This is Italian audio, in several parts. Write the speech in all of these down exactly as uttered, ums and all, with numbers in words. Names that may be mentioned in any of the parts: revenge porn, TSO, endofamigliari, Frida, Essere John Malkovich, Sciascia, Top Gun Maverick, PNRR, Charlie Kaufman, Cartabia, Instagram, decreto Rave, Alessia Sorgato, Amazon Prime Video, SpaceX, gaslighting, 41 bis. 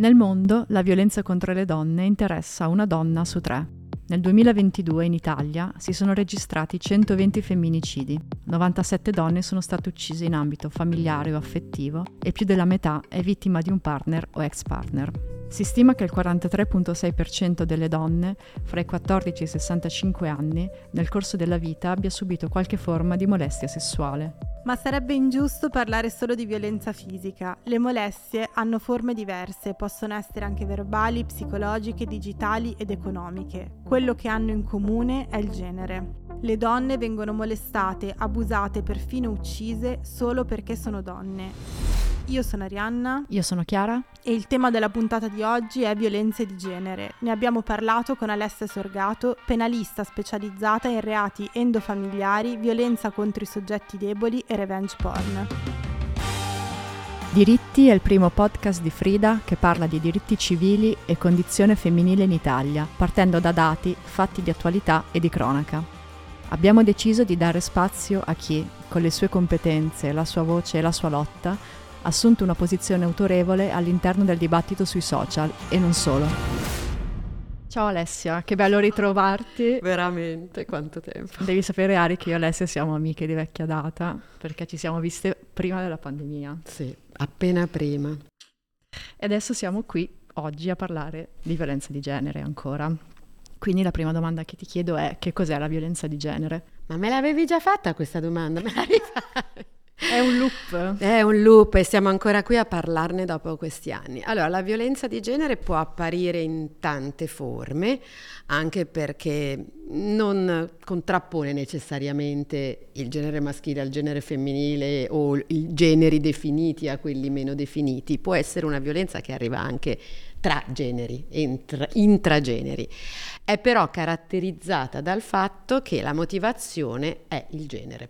Nel mondo la violenza contro le donne interessa una donna su tre. Nel duemilaventidue in Italia si sono registrati centoventi femminicidi, novantasette donne sono state uccise in ambito familiare o affettivo e più della metà è vittima di un partner o ex partner. Si stima che il quarantatré virgola sei per cento delle donne fra i quattordici e i sessantacinque anni nel corso della vita abbia subito qualche forma di molestia sessuale. Ma sarebbe ingiusto parlare solo di violenza fisica. Le molestie hanno forme diverse, possono essere anche verbali, psicologiche, digitali ed economiche. Quello che hanno in comune è il genere. Le donne vengono molestate, abusate, perfino uccise solo perché sono donne. Io sono Arianna. Io sono Chiara. E il tema della puntata di oggi è violenze di genere. Ne abbiamo parlato con Alessia Sorgato, penalista specializzata in reati endofamiliari, violenza contro i soggetti deboli e revenge porn. Diritti è il primo podcast di Frida che parla di diritti civili e condizione femminile in Italia, partendo da dati, fatti di attualità e di cronaca. Abbiamo deciso di dare spazio a chi, con le sue competenze, la sua voce e la sua lotta, ha assunto una posizione autorevole all'interno del dibattito sui social e non solo. Ciao Alessia, che bello ritrovarti. Veramente, quanto tempo. Devi sapere Ari che io e Alessia siamo amiche di vecchia data perché ci siamo viste prima della pandemia. Sì, appena prima. E adesso siamo qui oggi a parlare di violenza di genere ancora. Quindi la prima domanda che ti chiedo è: che cos'è la violenza di genere? Ma me l'avevi già fatta questa domanda? Me l'avevi fatta? È un loop. È un loop e siamo ancora qui a parlarne dopo questi anni. Allora, la violenza di genere può apparire in tante forme, anche perché non contrappone necessariamente il genere maschile al genere femminile o i generi definiti a quelli meno definiti. Può essere una violenza che arriva anche tra generi, intra, intrageneri. È però caratterizzata dal fatto che la motivazione è il genere.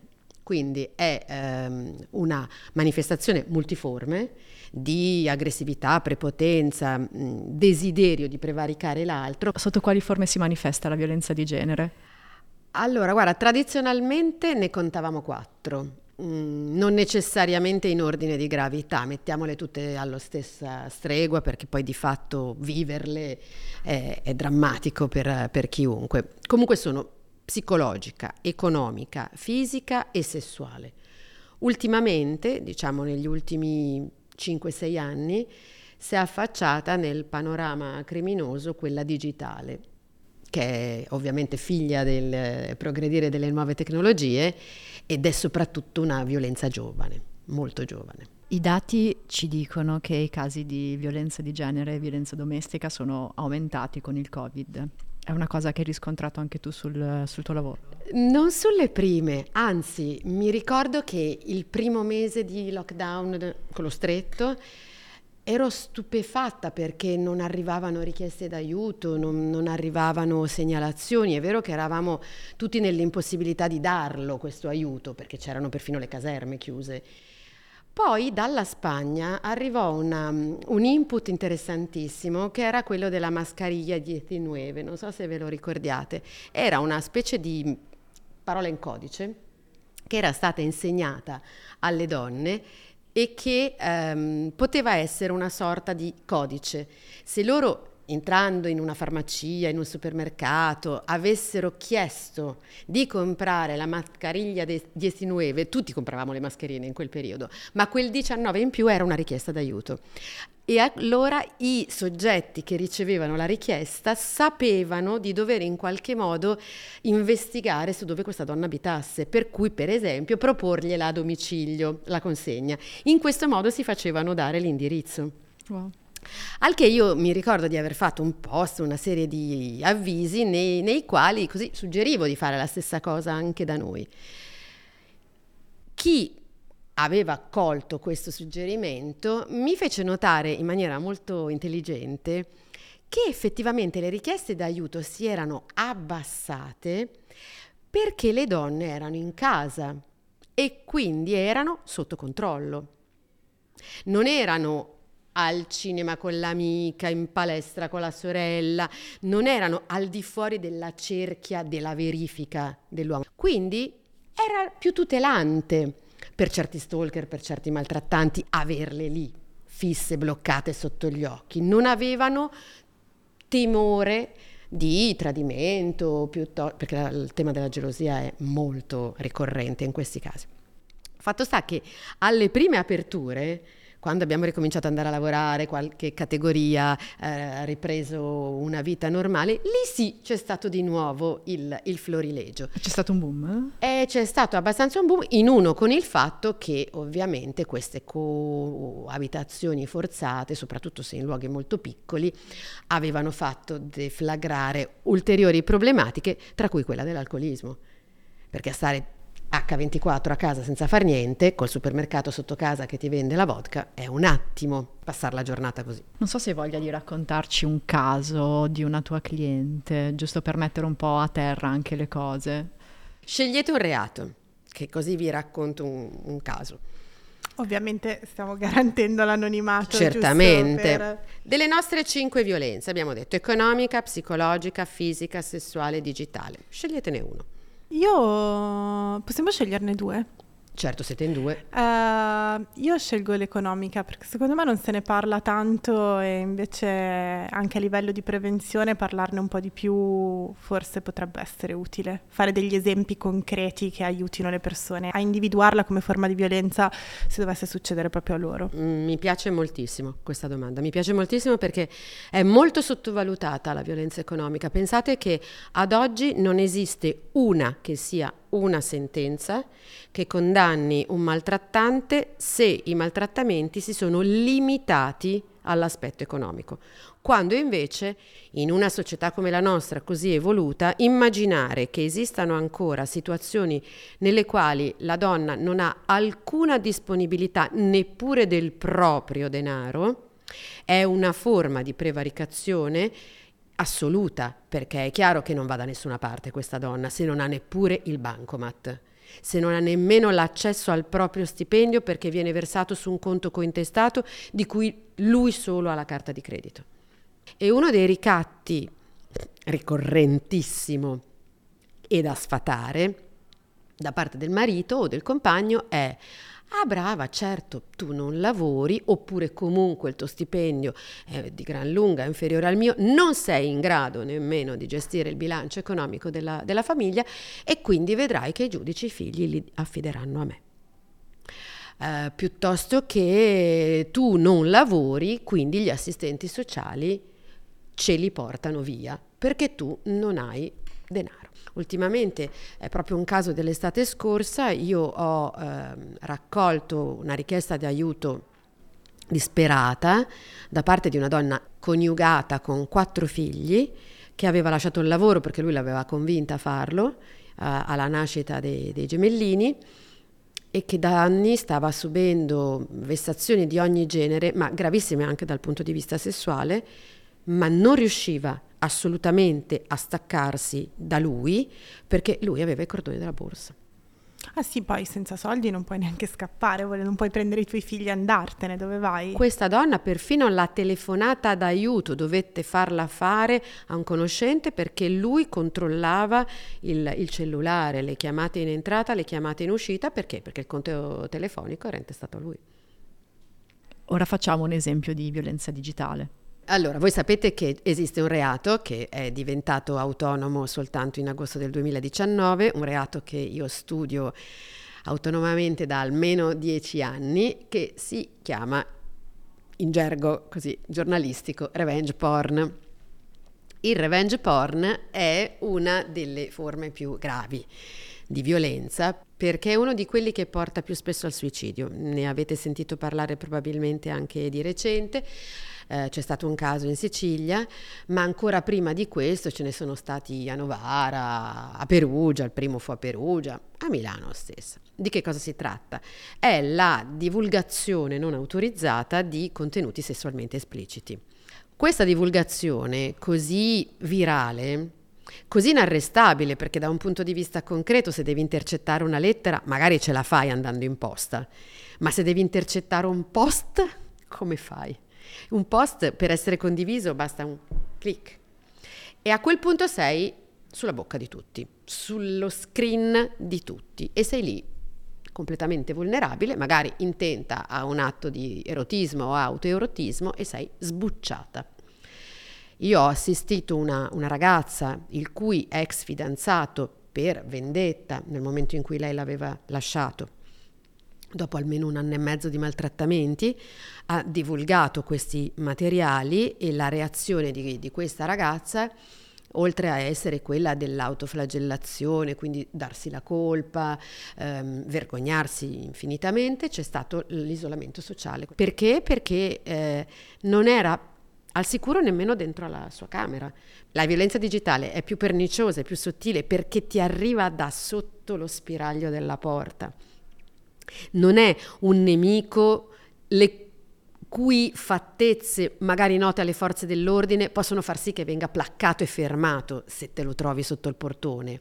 Quindi è ehm, una manifestazione multiforme di aggressività, prepotenza, mh, desiderio di prevaricare l'altro. Sotto quali forme si manifesta la violenza di genere? Allora, guarda, tradizionalmente ne contavamo quattro, mm, non necessariamente in ordine di gravità, mettiamole tutte alla stessa stregua perché poi di fatto viverle è, è drammatico per, per chiunque. Comunque sono psicologica, economica, fisica e sessuale. Ultimamente, diciamo negli ultimi cinque sei anni, si è affacciata nel panorama criminoso quella digitale, che è ovviamente figlia del progredire delle nuove tecnologie ed è soprattutto una violenza giovane, molto giovane. I dati ci dicono che i casi di violenza di genere e violenza domestica sono aumentati con il Covid. È una cosa che hai riscontrato anche tu sul, sul tuo lavoro? Non sulle prime, anzi mi ricordo che il primo mese di lockdown con lo stretto ero stupefatta perché non arrivavano richieste d'aiuto, non, non arrivavano segnalazioni. È vero che eravamo tutti nell'impossibilità di darlo questo aiuto perché c'erano perfino le caserme chiuse. Poi dalla Spagna arrivò una, un input interessantissimo che era quello della mascariglia diciannove, non so se ve lo ricordiate. Era una specie di parola in codice che era stata insegnata alle donne e che ehm, poteva essere una sorta di codice. Se loro, entrando in una farmacia, in un supermercato, avessero chiesto di comprare la mascherina diciannove, tutti compravamo le mascherine in quel periodo, ma quel diciannove in più era una richiesta d'aiuto. E allora i soggetti che ricevevano la richiesta sapevano di dover in qualche modo investigare su dove questa donna abitasse, per cui per esempio proporgliela a domicilio, la consegna. In questo modo si facevano dare l'indirizzo. Wow. Al che io mi ricordo di aver fatto un post, una serie di avvisi nei, nei quali così suggerivo di fare la stessa cosa anche da noi. Chi aveva accolto questo suggerimento mi fece notare in maniera molto intelligente che effettivamente le richieste d'aiuto si erano abbassate perché le donne erano in casa e quindi erano sotto controllo. Non erano al cinema con l'amica, in palestra con la sorella, non erano al di fuori della cerchia della verifica dell'uomo. Quindi era più tutelante per certi stalker, per certi maltrattanti averle lì fisse, bloccate sotto gli occhi, non avevano timore di tradimento, piuttosto, perché il tema della gelosia è molto ricorrente in questi casi. Fatto sta che alle prime aperture, quando abbiamo ricominciato ad andare a lavorare, qualche categoria ha eh, ripreso una vita normale, lì sì c'è stato di nuovo il, il florilegio. C'è stato un boom? Eh? E c'è stato abbastanza un boom, in uno con il fatto che ovviamente queste coabitazioni forzate, soprattutto se in luoghi molto piccoli, avevano fatto deflagrare ulteriori problematiche, tra cui quella dell'alcolismo, perché stare acca ventiquattro a casa senza far niente, col supermercato sotto casa che ti vende la vodka, è un attimo passare la giornata così. Non so se hai voglia di raccontarci un caso di una tua cliente, giusto per mettere un po' a terra anche le cose. Scegliete un reato, che così vi racconto un, un caso. Ovviamente stiamo garantendo l'anonimato. Certamente. Per... Delle nostre cinque violenze, abbiamo detto economica, psicologica, fisica, sessuale, digitale. Sceglietene uno. Io... possiamo sceglierne due? Certo, siete in due. Uh, io scelgo l'economica perché secondo me non se ne parla tanto e invece anche a livello di prevenzione parlarne un po' di più forse potrebbe essere utile. Fare degli esempi concreti che aiutino le persone a individuarla come forma di violenza se dovesse succedere proprio a loro. Mm, mi piace moltissimo questa domanda, mi piace moltissimo perché è molto sottovalutata la violenza economica. Pensate che ad oggi non esiste una che sia una sentenza che condanni un maltrattante se i maltrattamenti si sono limitati all'aspetto economico, quando invece in una società come la nostra così evoluta immaginare che esistano ancora situazioni nelle quali la donna non ha alcuna disponibilità neppure del proprio denaro è una forma di prevaricazione assoluta, perché è chiaro che non va da nessuna parte questa donna se non ha neppure il bancomat, se non ha nemmeno l'accesso al proprio stipendio perché viene versato su un conto cointestato di cui lui solo ha la carta di credito. E uno dei ricatti ricorrentissimo e da sfatare da parte del marito o del compagno è: ah brava, certo, tu non lavori, oppure comunque il tuo stipendio è di gran lunga inferiore al mio, non sei in grado nemmeno di gestire il bilancio economico della, della famiglia e quindi vedrai che i giudici i figli li affideranno a me. Eh, piuttosto che tu non lavori, quindi gli assistenti sociali ce li portano via perché tu non hai denaro. Ultimamente, è proprio un caso dell'estate scorsa, io ho eh, raccolto una richiesta di aiuto disperata da parte di una donna coniugata con quattro figli che aveva lasciato il lavoro perché lui l'aveva convinta a farlo eh, alla nascita dei, dei gemellini e che da anni stava subendo vessazioni di ogni genere, ma gravissime anche dal punto di vista sessuale, ma non riusciva assolutamente a staccarsi da lui perché lui aveva i cordoni della borsa. Ah sì, poi senza soldi non puoi neanche scappare, non puoi prendere i tuoi figli e andartene, dove vai? Questa donna perfino la telefonata d'aiuto dovette farla fare a un conoscente perché lui controllava il, il cellulare, le chiamate in entrata, le chiamate in uscita, perché? Perché il conto telefonico era intestato a lui. Ora facciamo un esempio di violenza digitale. Allora, voi sapete che esiste un reato che è diventato autonomo soltanto in agosto del duemiladiciannove, un reato che io studio autonomamente da almeno dieci anni, che si chiama, in gergo così giornalistico, revenge porn. Il revenge porn è una delle forme più gravi di violenza perché è uno di quelli che porta più spesso al suicidio. Ne avete sentito parlare probabilmente anche di recente. C'è stato un caso in Sicilia, ma ancora prima di questo ce ne sono stati a Novara, a Perugia, il primo fu a Perugia, a Milano stessa. Di che cosa si tratta? È la divulgazione non autorizzata di contenuti sessualmente espliciti. Questa divulgazione così virale, così inarrestabile, perché da un punto di vista concreto se devi intercettare una lettera magari ce la fai andando in posta, ma se devi intercettare un post come fai? Un post per essere condiviso basta un click e a quel punto sei sulla bocca di tutti, sullo screen di tutti e sei lì completamente vulnerabile, magari intenta a un atto di erotismo o autoerotismo, e sei sbucciata. Io ho assistito una, una ragazza il cui ex fidanzato, per vendetta, nel momento in cui lei l'aveva lasciato, dopo almeno un anno e mezzo di maltrattamenti, ha divulgato questi materiali, e la reazione di, di questa ragazza, oltre a essere quella dell'autoflagellazione, quindi darsi la colpa, ehm, vergognarsi infinitamente, c'è stato l'isolamento sociale. Perché? Perché eh, non era al sicuro nemmeno dentro la sua camera. La violenza digitale è più perniciosa, è più sottile, perché ti arriva da sotto lo spiraglio della porta. Non è un nemico le cui fattezze, magari note alle forze dell'ordine, possono far sì che venga placcato e fermato se te lo trovi sotto il portone.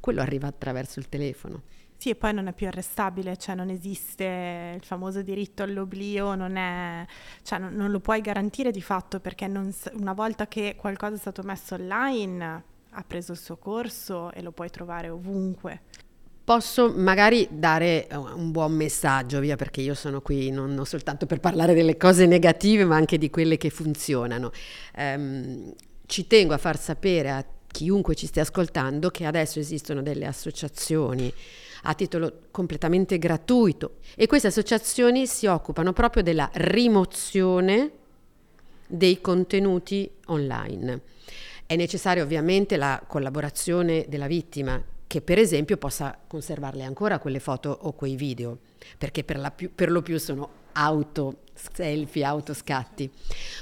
Quello arriva attraverso il telefono. Sì, e poi non è più arrestabile, cioè non esiste il famoso diritto all'oblio, non è, cioè non, non lo puoi garantire di fatto, perché non, una volta che qualcosa è stato messo online ha preso il suo corso e lo puoi trovare ovunque. Posso magari dare un buon messaggio, via, perché io sono qui non, non soltanto per parlare delle cose negative, ma anche di quelle che funzionano. Ehm, ci tengo a far sapere a chiunque ci stia ascoltando che adesso esistono delle associazioni a titolo completamente gratuito, e queste associazioni si occupano proprio della rimozione dei contenuti online. È necessaria ovviamente la collaborazione della vittima, che per esempio possa conservarle ancora quelle foto o quei video, perché per, la più, per lo più sono auto selfie, autoscatti.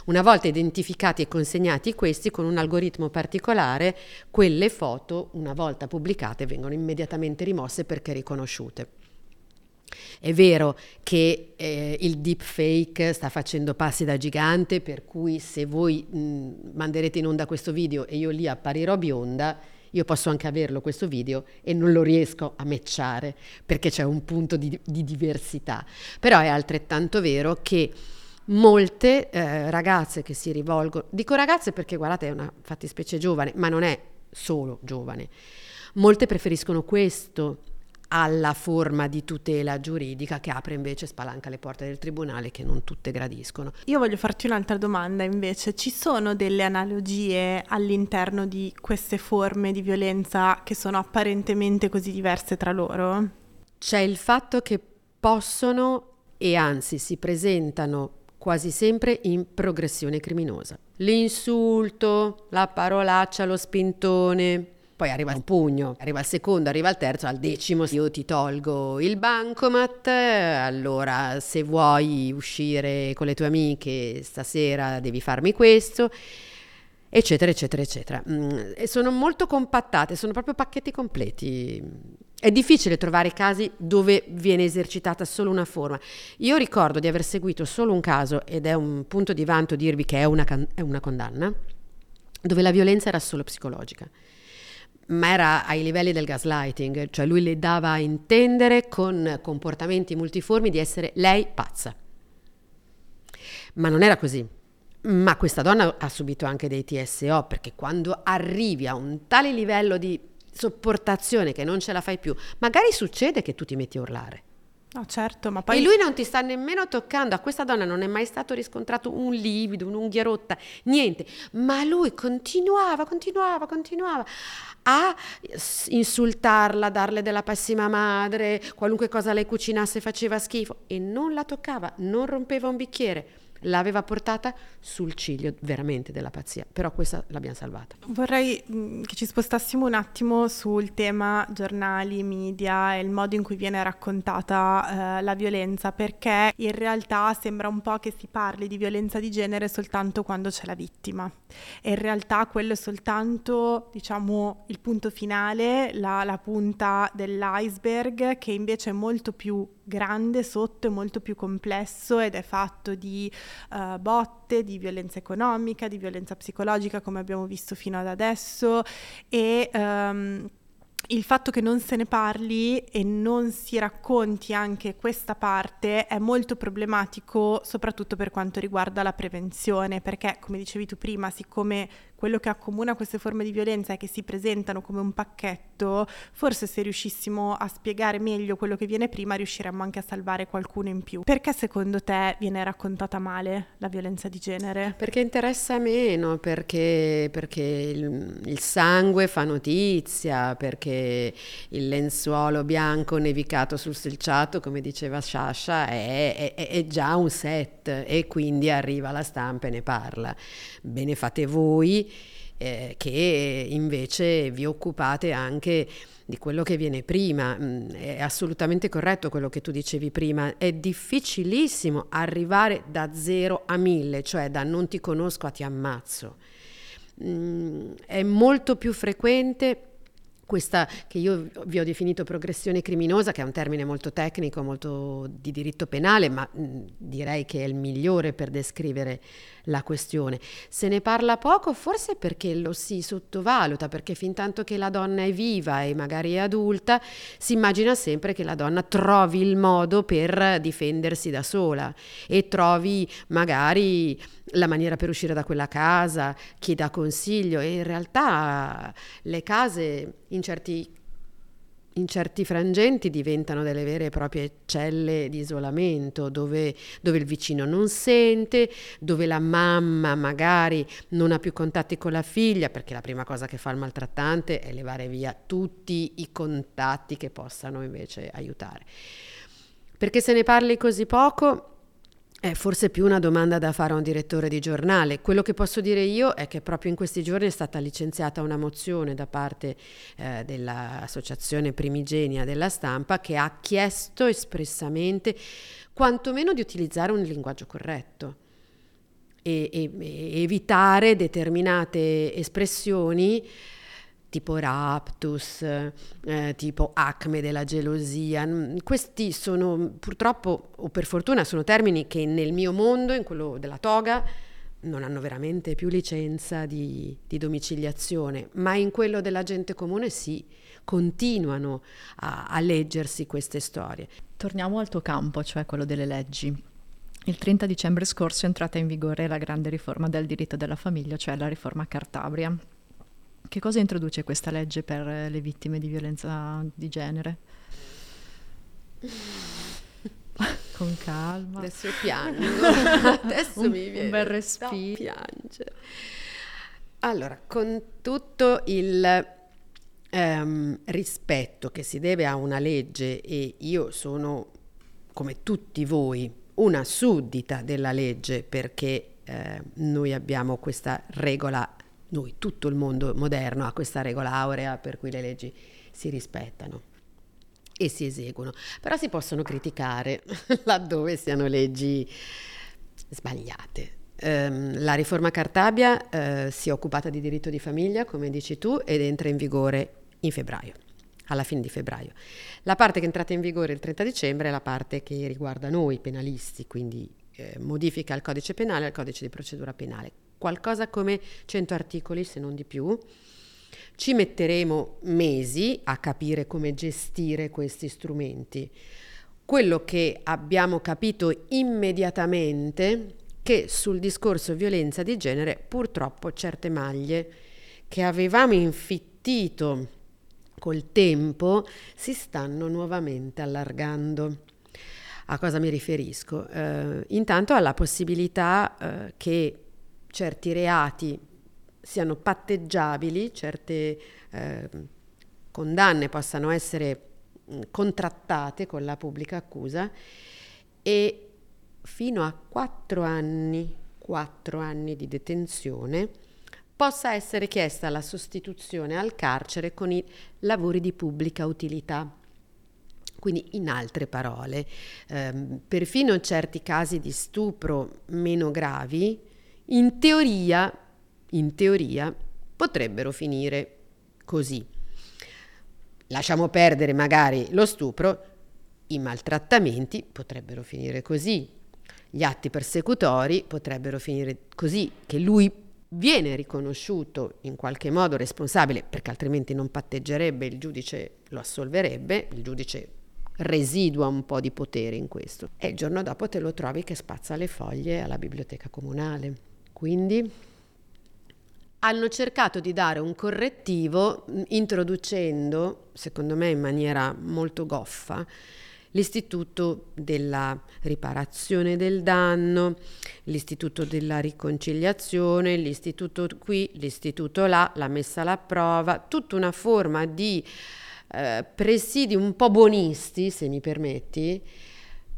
Una volta identificati e consegnati questi, con un algoritmo particolare, quelle foto, una volta pubblicate, vengono immediatamente rimosse perché riconosciute. È vero che eh, il deepfake sta facendo passi da gigante, per cui se voi mh, manderete in onda questo video e io lì apparirò bionda, io posso anche averlo questo video e non lo riesco a matchare, perché c'è un punto di, di diversità. Però è altrettanto vero che molte eh, ragazze che si rivolgono, dico ragazze perché guardate è una fattispecie giovane, ma non è solo giovane, molte preferiscono questo alla forma di tutela giuridica, che apre invece, spalanca le porte del tribunale, che non tutte gradiscono. Io voglio farti un'altra domanda invece: ci sono delle analogie all'interno di queste forme di violenza che sono apparentemente così diverse tra loro? C'è il fatto che possono, e anzi si presentano quasi sempre, in progressione criminosa. L'insulto, la parolaccia, lo spintone. Poi arriva un pugno, arriva il secondo, arriva il terzo, al decimo io ti tolgo il bancomat, allora se vuoi uscire con le tue amiche stasera devi farmi questo, eccetera, eccetera, eccetera. E sono molto compattate, sono proprio pacchetti completi. È difficile trovare casi dove viene esercitata solo una forma. Io ricordo di aver seguito solo un caso, ed è un punto di vanto dirvi che è una, è una condanna, dove la violenza era solo psicologica. Ma era ai livelli del gaslighting, cioè lui le dava a intendere con comportamenti multiformi di essere lei pazza. Ma non era così. Ma questa donna ha subito anche dei T S O, perché quando arrivi a un tale livello di sopportazione che non ce la fai più, magari succede che tu ti metti a urlare. No, certo, ma poi... E lui non ti sta nemmeno toccando, a questa donna non è mai stato riscontrato un livido, un'unghia rotta, niente, ma lui continuava, continuava, continuava a insultarla, darle della pessima madre, qualunque cosa lei cucinasse faceva schifo, e non la toccava, non rompeva un bicchiere, l'aveva portata sul ciglio veramente della pazzia, però questa l'abbiamo salvata. Vorrei mh, che ci spostassimo un attimo sul tema giornali, media e il modo in cui viene raccontata eh, la violenza, perché in realtà sembra un po' che si parli di violenza di genere soltanto quando c'è la vittima, e in realtà quello è soltanto, diciamo, il punto finale, la, la punta dell'iceberg, che invece è molto più grande sotto, è molto più complesso, ed è fatto di uh, botte, di violenza economica, di violenza psicologica, come abbiamo visto fino ad adesso, e um, il fatto che non se ne parli e non si racconti anche questa parte è molto problematico, soprattutto per quanto riguarda la prevenzione, perché, come dicevi tu prima, siccome quello che accomuna queste forme di violenza è che si presentano come un pacchetto, forse se riuscissimo a spiegare meglio quello che viene prima riusciremmo anche a salvare qualcuno in più. Perché secondo te viene raccontata male la violenza di genere? Perché interessa meno, perché, perché il, il sangue fa notizia, perché il lenzuolo bianco nevicato sul selciato, come diceva Sciascia, è, è, è già un set, e quindi arriva la stampa e ne parla. Bene fate voi eh, che invece vi occupate anche di quello che viene prima. È assolutamente corretto quello che tu dicevi prima, è difficilissimo arrivare da zero a mille, cioè da non ti conosco a ti ammazzo. Mm, è molto più frequente questa che io vi ho definito progressione criminosa, che è un termine molto tecnico, molto di diritto penale, ma mh, direi che è il migliore per descrivere la questione. Se ne parla poco, forse perché lo si sottovaluta, perché fin tanto che la donna è viva e magari è adulta, si immagina sempre che la donna trovi il modo per difendersi da sola e trovi magari la maniera per uscire da quella casa, chieda consiglio, e in realtà le case in certi, in certi frangenti diventano delle vere e proprie celle di isolamento, dove, dove il vicino non sente, dove la mamma magari non ha più contatti con la figlia, perché la prima cosa che fa il maltrattante è levare via tutti i contatti che possano invece aiutare. Perché se ne parli così poco è forse più una domanda da fare a un direttore di giornale. Quello che posso dire io è che proprio in questi giorni è stata licenziata una mozione da parte eh, dell'Associazione Primigenia della Stampa, che ha chiesto espressamente quantomeno di utilizzare un linguaggio corretto e, e, e evitare determinate espressioni tipo raptus, eh, tipo acme della gelosia. Questi sono, purtroppo o per fortuna, sono termini che nel mio mondo, in quello della toga, non hanno veramente più licenza di, di domiciliazione, ma in quello della gente comune sì, continuano a, a leggersi queste storie. Torniamo al tuo campo, cioè quello delle leggi. Il trenta dicembre scorso è entrata in vigore la grande riforma del diritto della famiglia, cioè la riforma Cartabia. Che cosa introduce questa legge per le vittime di violenza di genere? Con calma. Adesso piango. Adesso un, mi viene un bel respiro. Piangere. Allora, con tutto il ehm, rispetto che si deve a una legge, e io sono, come tutti voi, una suddita della legge, perché eh, noi abbiamo questa regola. Noi, tutto il mondo moderno ha questa regola aurea per cui le leggi si rispettano e si eseguono, però si possono criticare laddove siano leggi sbagliate. Um, la riforma Cartabia uh, si è occupata di diritto di famiglia, come dici tu, ed entra in vigore in febbraio, alla fine di febbraio. La parte che è entrata in vigore il trenta dicembre è la parte che riguarda noi penalisti, quindi eh, modifica il codice penale e il codice di procedura penale. Qualcosa come cento articoli, se non di più. Ci metteremo mesi a capire come gestire questi strumenti. Quello che abbiamo capito immediatamente, che sul discorso violenza di genere purtroppo certe maglie che avevamo infittito col tempo si stanno nuovamente allargando. A cosa mi riferisco? Eh, intanto alla possibilità eh, che certi reati siano patteggiabili, certe eh, condanne possano essere contrattate con la pubblica accusa, e fino a quattro anni, quattro anni di detenzione, possa essere chiesta la sostituzione al carcere con i lavori di pubblica utilità. Quindi, in altre parole, ehm, perfino certi casi di stupro meno gravi, In teoria, in teoria potrebbero finire così. Lasciamo perdere magari lo stupro, i maltrattamenti potrebbero finire così, gli atti persecutori potrebbero finire così, che lui viene riconosciuto in qualche modo responsabile, perché altrimenti non patteggerebbe, il giudice lo assolverebbe, il giudice residua un po' di potere in questo, e il giorno dopo te lo trovi che spazza le foglie alla biblioteca comunale. Quindi hanno cercato di dare un correttivo introducendo, secondo me in maniera molto goffa, l'istituto della riparazione del danno, l'istituto della riconciliazione, l'istituto qui, l'istituto là, la messa alla prova, tutta una forma di eh, presidi un po' buonisti, se mi permetti,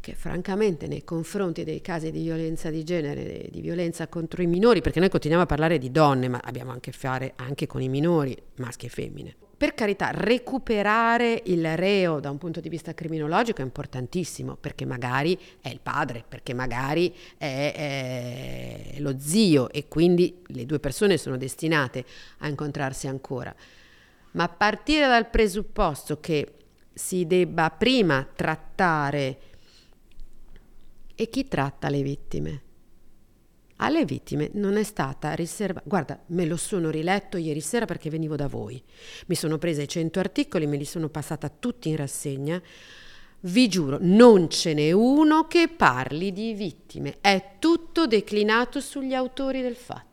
che francamente nei confronti dei casi di violenza di genere, di violenza contro i minori, perché noi continuiamo a parlare di donne, ma abbiamo a che fare anche con i minori, maschi e femmine. Per carità, recuperare il reo da un punto di vista criminologico è importantissimo, perché magari è il padre, perché magari è, è lo zio, e quindi le due persone sono destinate a incontrarsi ancora. Ma partire dal presupposto che si debba prima trattare, e chi tratta le vittime? Alle vittime non è stata riservata. Guarda, me lo sono riletto ieri sera perché venivo da voi. Mi sono presa i cento articoli, me li sono passata tutti in rassegna. Vi giuro, non ce n'è uno che parli di vittime. È tutto declinato sugli autori del fatto.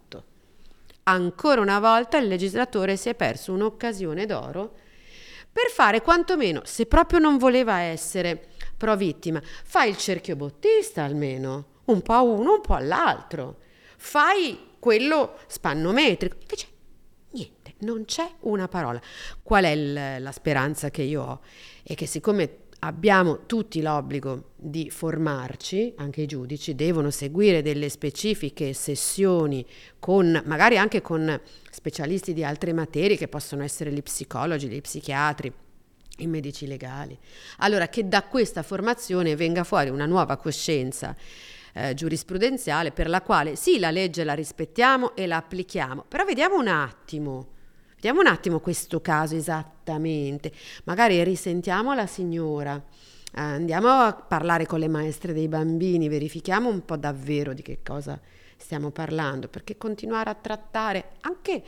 Ancora una volta il legislatore si è perso un'occasione d'oro per fare, quantomeno, se proprio non voleva essere pro vittima, fai il cerchio bottista almeno. Un po' a uno, un po' all'altro. Fai quello spannometrico. Invece niente, non c'è una parola. Qual è il, la speranza che io ho? È che siccome abbiamo tutti l'obbligo di formarci, anche i giudici devono seguire delle specifiche sessioni, con magari anche con specialisti di altre materie, che possono essere gli psicologi, gli psichiatri, i medici legali. Allora, che da questa formazione venga fuori una nuova coscienza Eh, giurisprudenziale, per la quale sì, la legge la rispettiamo e la applichiamo, però vediamo un attimo vediamo un attimo questo caso esattamente, magari risentiamo la signora, eh, andiamo a parlare con le maestre dei bambini, verifichiamo un po' davvero di che cosa stiamo parlando, perché continuare a trattare anche,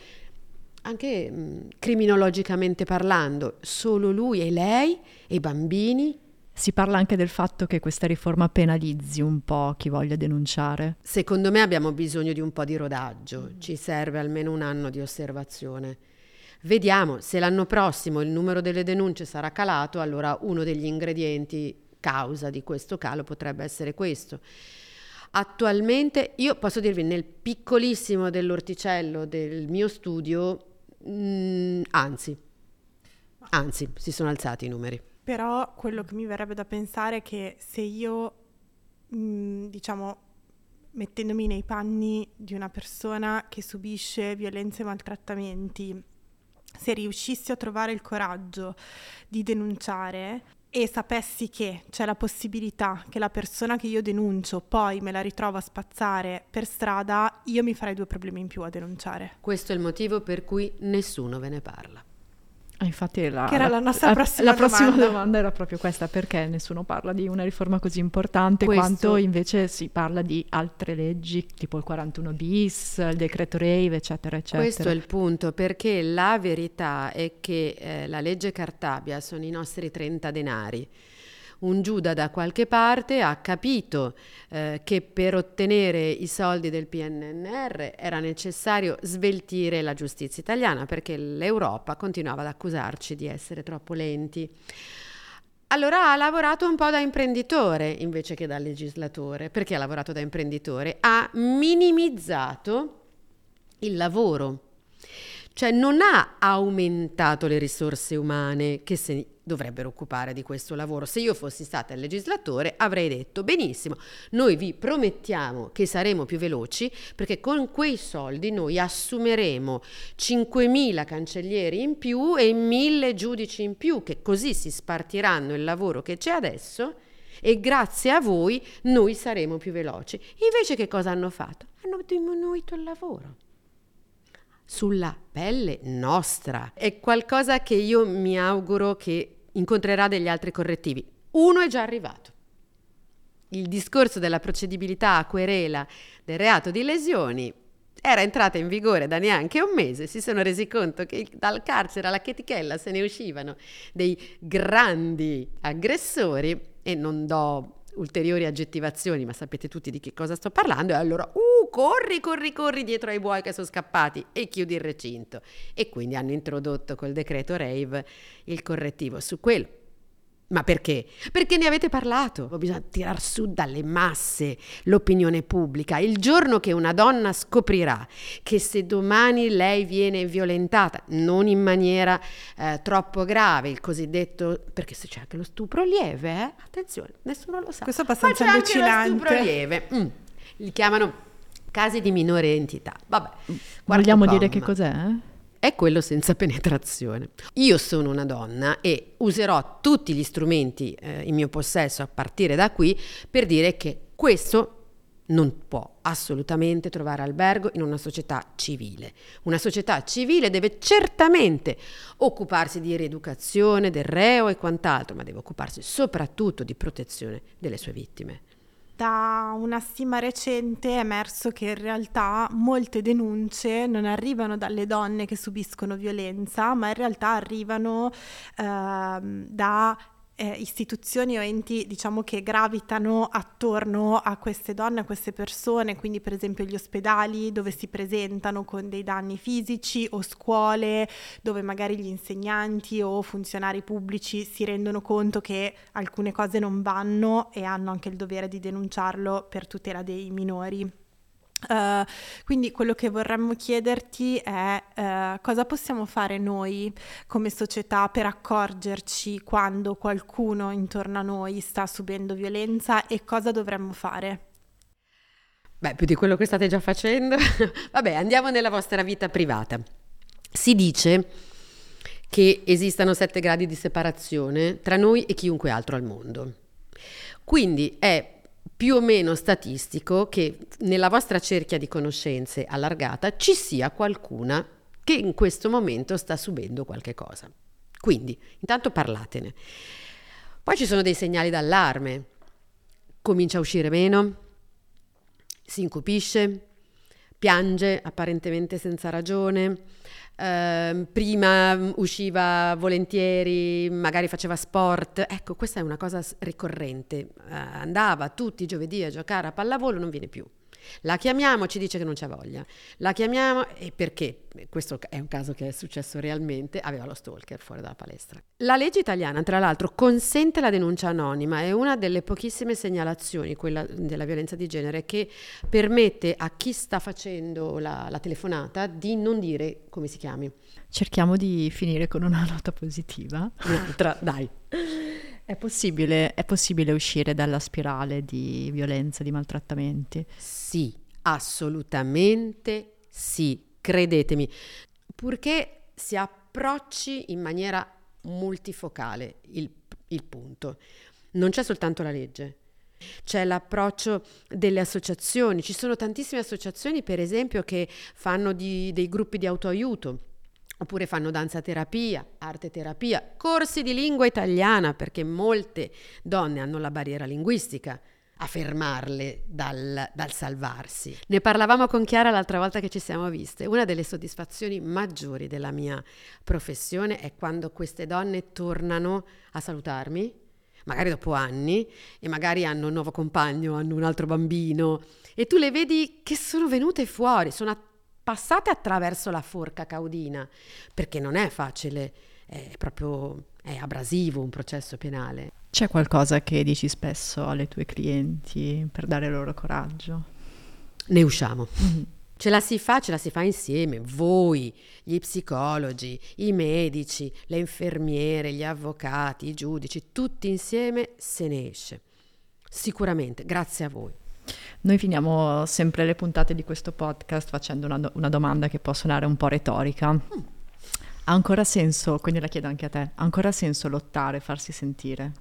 anche mh, criminologicamente parlando, solo lui e lei e i bambini. Si parla anche del fatto che questa riforma penalizzi un po' chi voglia denunciare. Secondo me abbiamo bisogno di un po' di rodaggio, ci serve almeno un anno di osservazione. Vediamo se l'anno prossimo il numero delle denunce sarà calato, allora uno degli ingredienti causa di questo calo potrebbe essere questo. Attualmente, io posso dirvi, nel piccolissimo dell'orticello del mio studio, mh, anzi, anzi, si sono alzati i numeri. Però quello che mi verrebbe da pensare è che se io, mh, diciamo, mettendomi nei panni di una persona che subisce violenze e maltrattamenti, se riuscissi a trovare il coraggio di denunciare e sapessi che c'è la possibilità che la persona che io denuncio poi me la ritrovo a spazzare per strada, io mi farei due problemi in più a denunciare. Questo è il motivo per cui nessuno ve ne parla. Infatti la, che era la nostra prossima, la, la prossima domanda. domanda era proprio questa: perché nessuno parla di una riforma così importante, Questo... quanto invece si parla di altre leggi tipo il quarantuno bis, il decreto Rave, eccetera eccetera. Questo è il punto, perché la verità è che eh, la legge Cartabia sono i nostri trenta denari. Un Giuda da qualche parte ha capito eh, che per ottenere i soldi del P N R R era necessario sveltire la giustizia italiana, perché l'Europa continuava ad accusarci di essere troppo lenti. Allora ha lavorato un po' da imprenditore invece che da legislatore. Perché ha lavorato da imprenditore? Ha minimizzato il lavoro, cioè non ha aumentato le risorse umane che se dovrebbero occupare di questo lavoro. Se io fossi stata il legislatore avrei detto: benissimo, noi vi promettiamo che saremo più veloci, perché con quei soldi noi assumeremo cinquemila cancellieri in più e mille giudici in più, che così si spartiranno il lavoro che c'è adesso, e grazie a voi noi saremo più veloci. Invece che cosa hanno fatto? Hanno diminuito il lavoro sulla pelle nostra. È qualcosa che io mi auguro che incontrerà degli altri correttivi. Uno è già arrivato: il discorso della procedibilità a querela del reato di lesioni era entrata in vigore da neanche un mese, si sono resi conto che dal carcere alla chetichella se ne uscivano dei grandi aggressori, e non do ulteriori aggettivazioni, ma sapete tutti di che cosa sto parlando. E allora uh, corri corri corri dietro ai buoi che sono scappati e chiudi il recinto, e quindi hanno introdotto col decreto Rave il correttivo su quello. Ma perché? Perché ne avete parlato, bisogna tirar su dalle masse l'opinione pubblica. Il giorno che una donna scoprirà che se domani lei viene violentata, non in maniera eh, troppo grave, il cosiddetto, perché se c'è anche lo stupro lieve, eh? Attenzione, nessuno lo sa. Questo è abbastanza allucinante. Ma c'è anche lo stupro lieve, mm. li chiamano casi di minore entità. Vabbè, vogliamo dire che cos'è? Eh? È quello senza penetrazione. Io sono una donna e userò tutti gli strumenti eh, in mio possesso a partire da qui per dire che questo non può assolutamente trovare albergo in una società civile. Una società civile deve certamente occuparsi di rieducazione del reo e quant'altro, ma deve occuparsi soprattutto di protezione delle sue vittime. Da una stima recente è emerso che in realtà molte denunce non arrivano dalle donne che subiscono violenza, ma in realtà arrivano eh, da eh, istituzioni o enti, diciamo, che gravitano attorno a queste donne, a queste persone, quindi per esempio gli ospedali dove si presentano con dei danni fisici, o scuole dove magari gli insegnanti o funzionari pubblici si rendono conto che alcune cose non vanno e hanno anche il dovere di denunciarlo per tutela dei minori. Uh, quindi quello che vorremmo chiederti è uh, cosa possiamo fare noi come società per accorgerci quando qualcuno intorno a noi sta subendo violenza, e cosa dovremmo fare? Beh, più di quello che state già facendo. Vabbè, andiamo nella vostra vita privata. Si dice che esistano sette gradi di separazione tra noi e chiunque altro al mondo, quindi è più o meno statistico che nella vostra cerchia di conoscenze allargata ci sia qualcuna che in questo momento sta subendo qualche cosa. Quindi, intanto parlatene. Poi ci sono dei segnali d'allarme. Comincia a uscire meno, si incupisce, piange apparentemente senza ragione, eh, prima usciva volentieri, magari faceva sport. Ecco, questa è una cosa ricorrente. Eh, andava tutti i giovedì a giocare a pallavolo, non viene più. La chiamiamo, ci dice che non c'ha voglia. La chiamiamo, e perché? Questo è un caso che è successo realmente, aveva lo stalker fuori dalla palestra. La legge italiana, tra l'altro, consente la denuncia anonima, è una delle pochissime segnalazioni, quella della violenza di genere, che permette a chi sta facendo la, la telefonata di non dire come si chiami. Cerchiamo di finire con una nota positiva. Un'altra, dai. È possibile, è possibile uscire dalla spirale di violenza, di maltrattamenti? Sì, assolutamente sì, credetemi, purché si approcci in maniera multifocale il, il punto. Non c'è soltanto la legge, c'è l'approccio delle associazioni. Ci sono tantissime associazioni, per esempio, che fanno di, dei gruppi di autoaiuto, oppure fanno danza terapia, arte terapia, corsi di lingua italiana, perché molte donne hanno la barriera linguistica a fermarle dal, dal salvarsi. Ne parlavamo con Chiara l'altra volta che ci siamo viste. Una delle soddisfazioni maggiori della mia professione è quando queste donne tornano a salutarmi, magari dopo anni, e magari hanno un nuovo compagno, hanno un altro bambino, e tu le vedi che sono venute fuori, sono attive, passate attraverso la forca caudina, perché non è facile, è proprio è abrasivo un processo penale. C'è qualcosa che dici spesso alle tue clienti per dare loro coraggio? Ne usciamo. Mm-hmm. Ce la si fa, ce la si fa insieme, voi, gli psicologi, i medici, le infermiere, gli avvocati, i giudici, tutti insieme se ne esce. Sicuramente, grazie a voi. Noi finiamo sempre le puntate di questo podcast facendo una, do- una domanda che può suonare un po' retorica. Mm. Ha ancora senso, quindi la chiedo anche a te, ha ancora senso lottare, farsi sentire?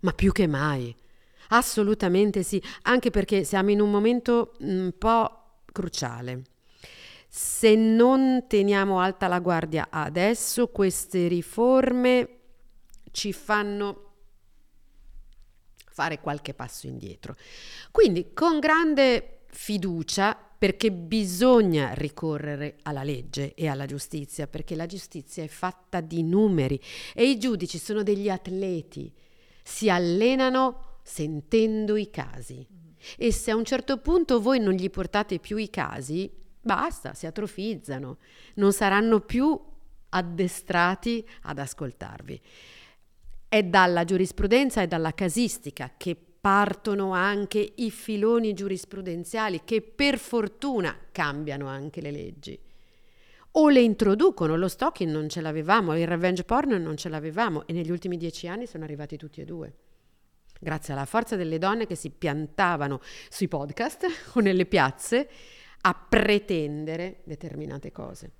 Ma più che mai, assolutamente sì, anche perché siamo in un momento un po' cruciale. Se non teniamo alta la guardia adesso, queste riforme ci fanno fare qualche passo indietro. Quindi con grande fiducia perché bisogna ricorrere alla legge e alla giustizia, perché la giustizia è fatta di numeri e i giudici sono degli atleti, si allenano sentendo i casi. E se a un certo punto voi non gli portate più i casi, basta, si atrofizzano, non saranno più addestrati ad ascoltarvi. È dalla giurisprudenza e dalla casistica che partono anche i filoni giurisprudenziali, che per fortuna cambiano anche le leggi o le introducono. Lo stalking non ce l'avevamo, il revenge porn non ce l'avevamo, e negli ultimi dieci anni sono arrivati tutti e due, grazie alla forza delle donne che si piantavano sui podcast o nelle piazze a pretendere determinate cose.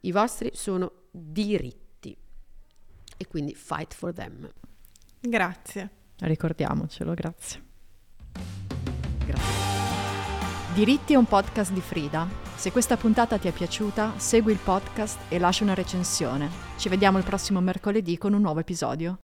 I vostri sono diritti e quindi fight for them. Grazie. Ricordiamocelo, grazie. Grazie. Diritti è un podcast di Frida. Se questa puntata ti è piaciuta, segui il podcast e lascia una recensione. Ci vediamo il prossimo mercoledì con un nuovo episodio.